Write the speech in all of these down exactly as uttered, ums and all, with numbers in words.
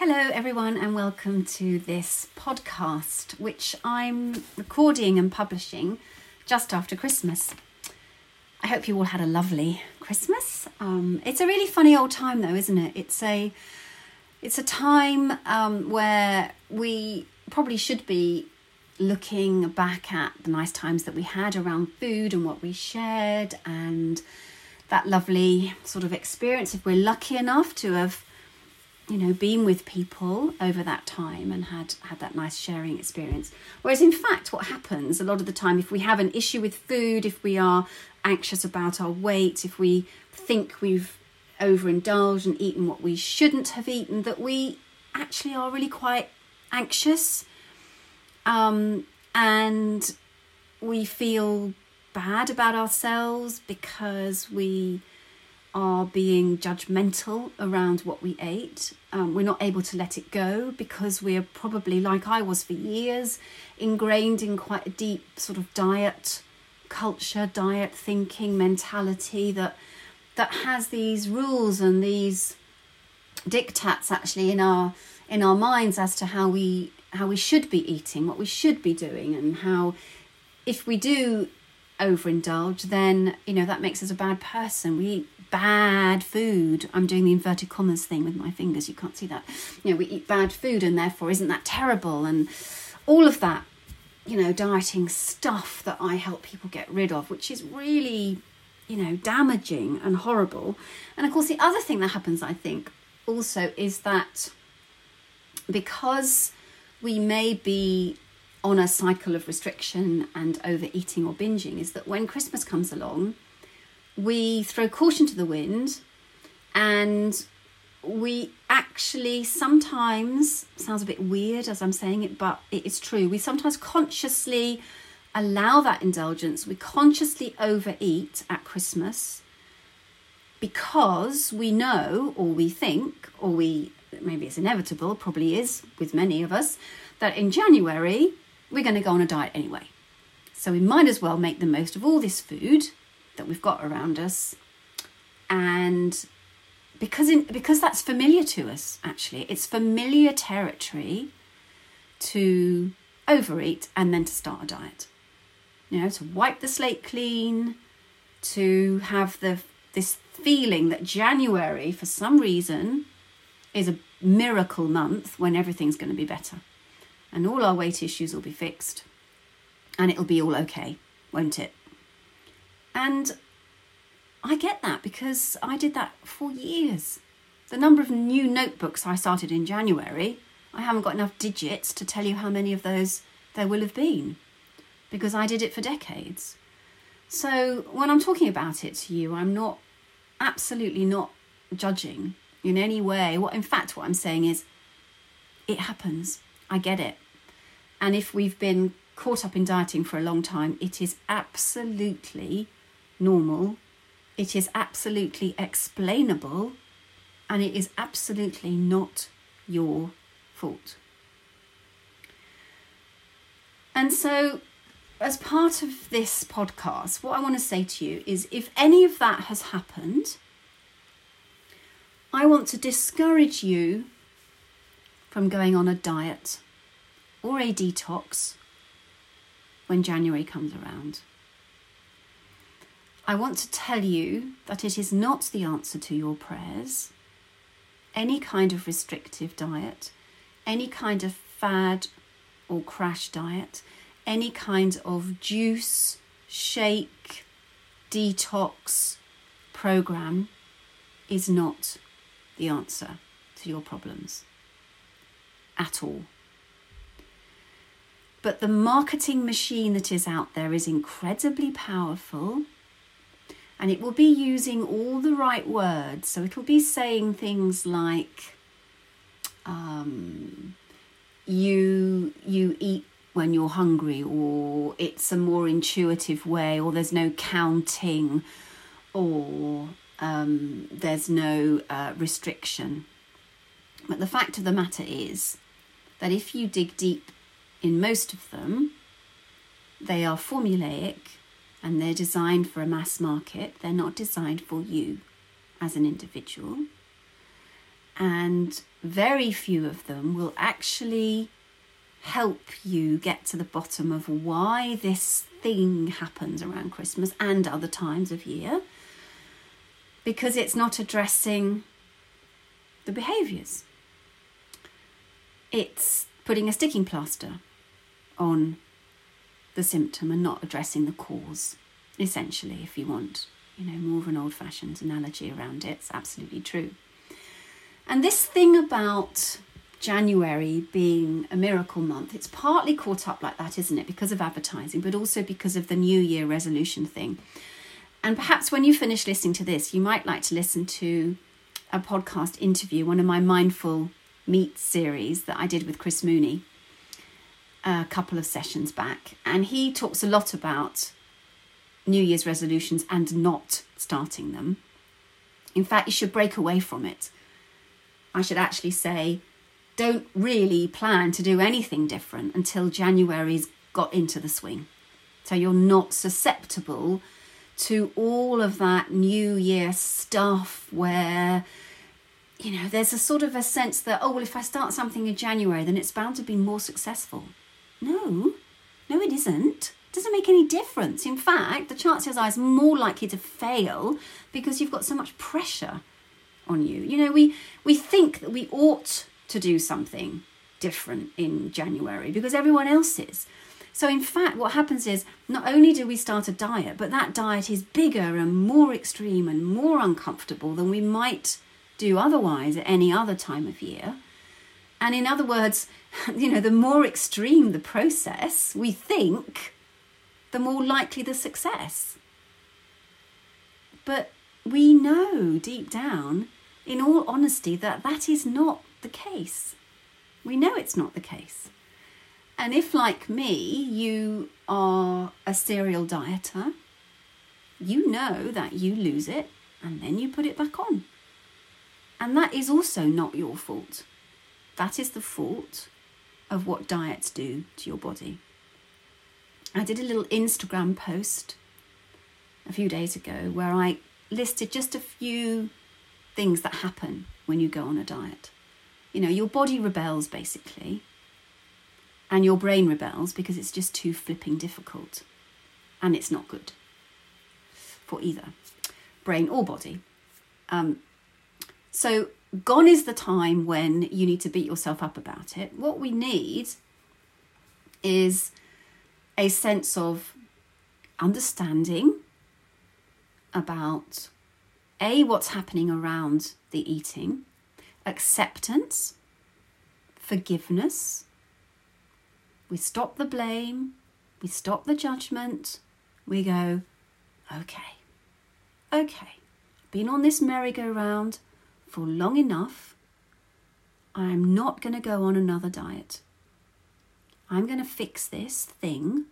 Hello everyone and welcome to this podcast, which I'm recording and publishing just after Christmas. I hope you all had a lovely Christmas. Um, it's a really funny old time though, isn't it? It's a it's a time um, where we probably should be looking back at the nice times that we had around food and what we shared and that lovely sort of experience if we're lucky enough to have you know, been with people over that time and had, had that nice sharing experience. Whereas in fact, what happens a lot of the time, if we have an issue with food, if we are anxious about our weight, if we think we've overindulged and eaten what we shouldn't have eaten, that we actually are really quite anxious um, and we feel bad about ourselves because we are being judgmental around what we ate. Um, we're not able to let it go because we're probably, like I was for years, ingrained in quite a deep sort of diet culture, diet thinking mentality that that has these rules and these diktats actually in our in our minds as to how we how we should be eating, what we should be doing, and how if we do overindulge, then you know that makes us a bad person. We eat bad food. I'm doing the inverted commas thing with my fingers, you can't see that. You know, we eat bad food and therefore isn't that terrible, and all of that, you know, dieting stuff that I help people get rid of, which is really, you know, damaging and horrible. And of course the other thing that happens, I think, also is that because we may be on a cycle of restriction and overeating or binging, is that when Christmas comes along, we throw caution to the wind and we actually sometimes, sounds a bit weird as I'm saying it, but it is true, we sometimes consciously allow that indulgence. We consciously overeat at Christmas because we know, or we think, or we, maybe it's inevitable, probably is with many of us, that in January, we're going to go on a diet anyway. So we might as well make the most of all this food that we've got around us. And because in, because that's familiar to us, actually, it's familiar territory to overeat and then to start a diet. You know, to wipe the slate clean, to have the this feeling that January, for some reason, is a miracle month when everything's going to be better. And all our weight issues will be fixed and it'll be all okay, won't it? And I get that because I did that for years. The number of new notebooks I started in January, I haven't got enough digits to tell you how many of those there will have been because I did it for decades. So when I'm talking about it to you, I'm not, absolutely not judging in any way. What, in fact, what I'm saying is it happens. I get it. And if we've been caught up in dieting for a long time, it is absolutely normal. It is absolutely explainable. And it is absolutely not your fault. And so as part of this podcast, what I want to say to you is if any of that has happened, I want to discourage you from going on a diet or a detox when January comes around. I want to tell you that it is not the answer to your prayers. Any kind of restrictive diet, any kind of fad or crash diet, any kind of juice, shake, detox program is not the answer to your problems. At all. But the marketing machine that is out there is incredibly powerful, and it will be using all the right words. So it'll be saying things like um, you you eat when you're hungry, or it's a more intuitive way, or there's no counting, or um, there's no uh, restriction. But the fact of the matter is that if you dig deep in most of them, they are formulaic and they're designed for a mass market. They're not designed for you as an individual. and very few of them will actually help you get to the bottom of why this thing happens around Christmas and other times of year, because it's not addressing the behaviours. It's putting a sticking plaster on the symptom and not addressing the cause, essentially, if you want, you know, more of an old-fashioned analogy around it. It's absolutely true. And this thing about January being a miracle month, it's partly caught up like that, isn't it, because of advertising, but also because of the New Year resolution thing. And perhaps when you finish listening to this, you might like to listen to a podcast interview, one of my Mindful Meet series that I did with Chris Mooney a couple of sessions back. And he talks a lot about New Year's resolutions and not starting them. In fact, you should break away from it. I should actually say, don't really plan to do anything different until January's got into the swing. So you're not susceptible to all of that New Year stuff where, you know, there's a sort of a sense that, oh, well, if I start something in January, then it's bound to be more successful. No, no, it isn't. It doesn't make any difference. In fact, the chances are it's more likely to fail because you've got so much pressure on you. You know, we, we think that we ought to do something different in January because everyone else is. So in fact, what happens is not only do we start a diet, but that diet is bigger and more extreme and more uncomfortable than we might do otherwise at any other time of year. And in other words, you know, the more extreme the process, we think, the more likely the success. But we know deep down, in all honesty, that that is not the case. We know it's not the case. And if, like me, you are a serial dieter, you know that you lose it and then you put it back on. And that is also not your fault. That is the fault of what diets do to your body. I did a little Instagram post a few days ago where I listed just a few things that happen when you go on a diet. You know, your body rebels, basically. And your brain rebels because it's just too flipping difficult. And it's not good for either brain or body. Um, so gone is the time when you need to beat yourself up about it. What we need is a sense of understanding about A, what's happening around the eating, acceptance, forgiveness. We stop the blame, we stop the judgment, we go, okay, okay, been on this merry-go-round for long enough, I'm not going to go on another diet. I'm going to fix this thing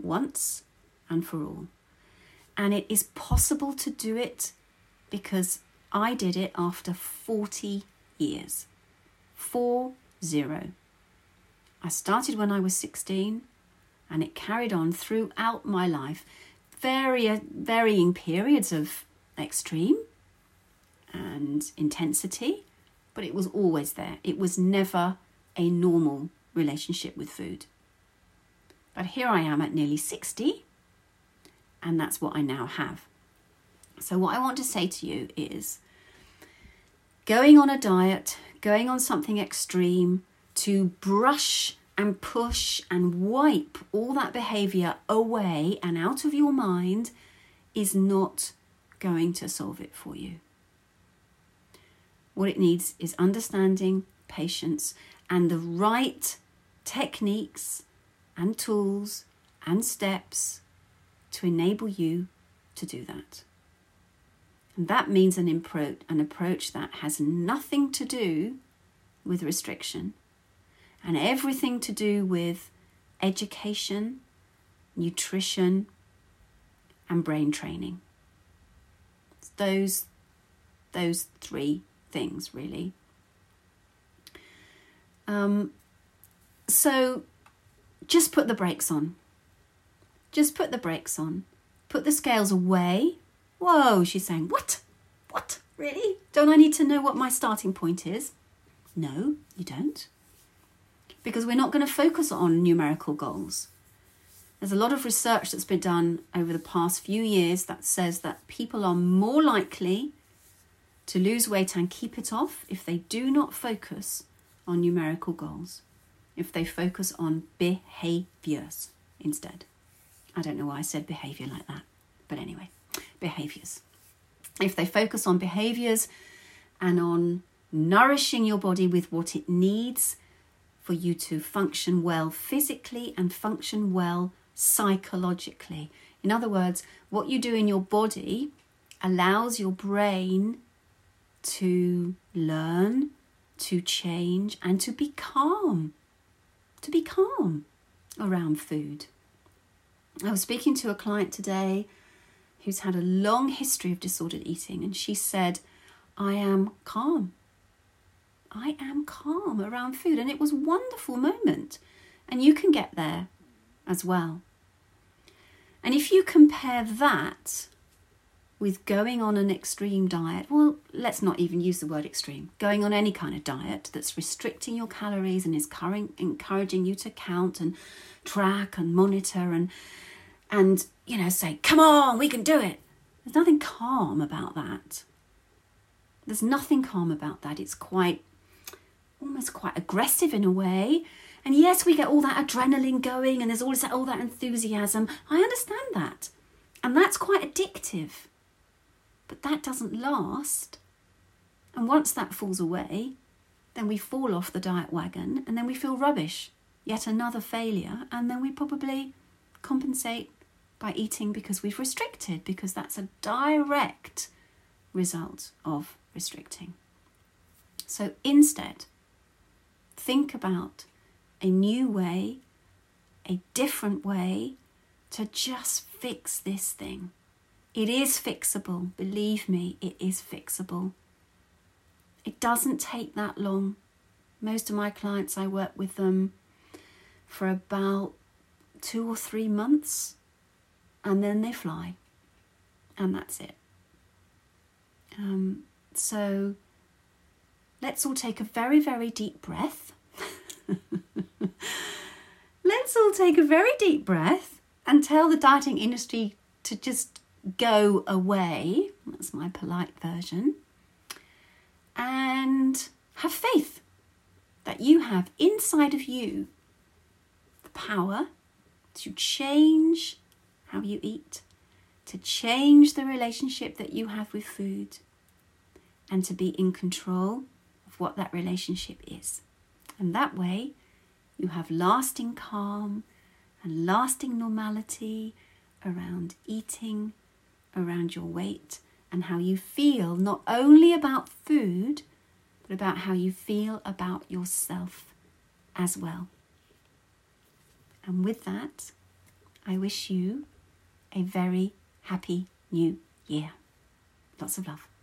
once and for all. And it is possible to do it because I did it after forty years. Four zero. I started when I was sixteen and it carried on throughout my life. Vari- varying periods of extreme and intensity, but it was always there. It was never a normal relationship with food. But here I am at nearly sixty and that's what I now have. So what I want to say to you is going on a diet, going on something extreme, to brush and push and wipe all that behaviour away and out of your mind is not going to solve it for you. What it needs is understanding, patience, and the right techniques and tools and steps to enable you to do that. And that means an, impro- an approach that has nothing to do with restriction, and everything to do with education, nutrition, and brain training. It's those, those three things, really. Um, so just put the brakes on. Just put the brakes on. Put the scales away. Whoa, she's saying, what? What? Really? Don't I need to know what my starting point is? No, you don't. Because we're not going to focus on numerical goals. There's a lot of research that's been done over the past few years that says that people are more likely to lose weight and keep it off if they do not focus on numerical goals, if they focus on behaviours instead. I don't know why I said behaviour like that, but anyway, behaviours. If they focus on behaviours and on nourishing your body with what it needs for you to function well physically and function well psychologically. In other words, what you do in your body allows your brain to learn, to change, and to be calm, to be calm around food. I was speaking to a client today who's had a long history of disordered eating, and she said, I am calm. I am calm around food. And it was a wonderful moment. And you can get there as well. And if you compare that with going on an extreme diet, well, let's not even use the word extreme, going on any kind of diet that's restricting your calories and is encouraging you to count and track and monitor and, and you know, say, come on, we can do it. There's nothing calm about that. There's nothing calm about that. It's quite, almost quite aggressive in a way. And yes, we get all that adrenaline going and there's all that, all that enthusiasm. I understand that. And that's quite addictive. But that doesn't last. And once that falls away, then we fall off the diet wagon and then we feel rubbish. Yet another failure. And then we probably compensate by eating because we've restricted, because that's a direct result of restricting. So instead, think about a new way, a different way to just fix this thing. It is fixable. Believe me, it is fixable. It doesn't take that long. Most of my clients, I work with them for about two or three months and then they fly. And that's it. Um, so let's all take a very, very deep breath. Let's all take a very deep breath and tell the dieting industry to just go away. That's my polite version. And have faith that you have inside of you the power to change how you eat, to change the relationship that you have with food, and to be in control of what that relationship is. And that way you have lasting calm and lasting normality around eating, around your weight, and how you feel not only about food, but about how you feel about yourself as well. And with that, I wish you a very happy new year. Lots of love.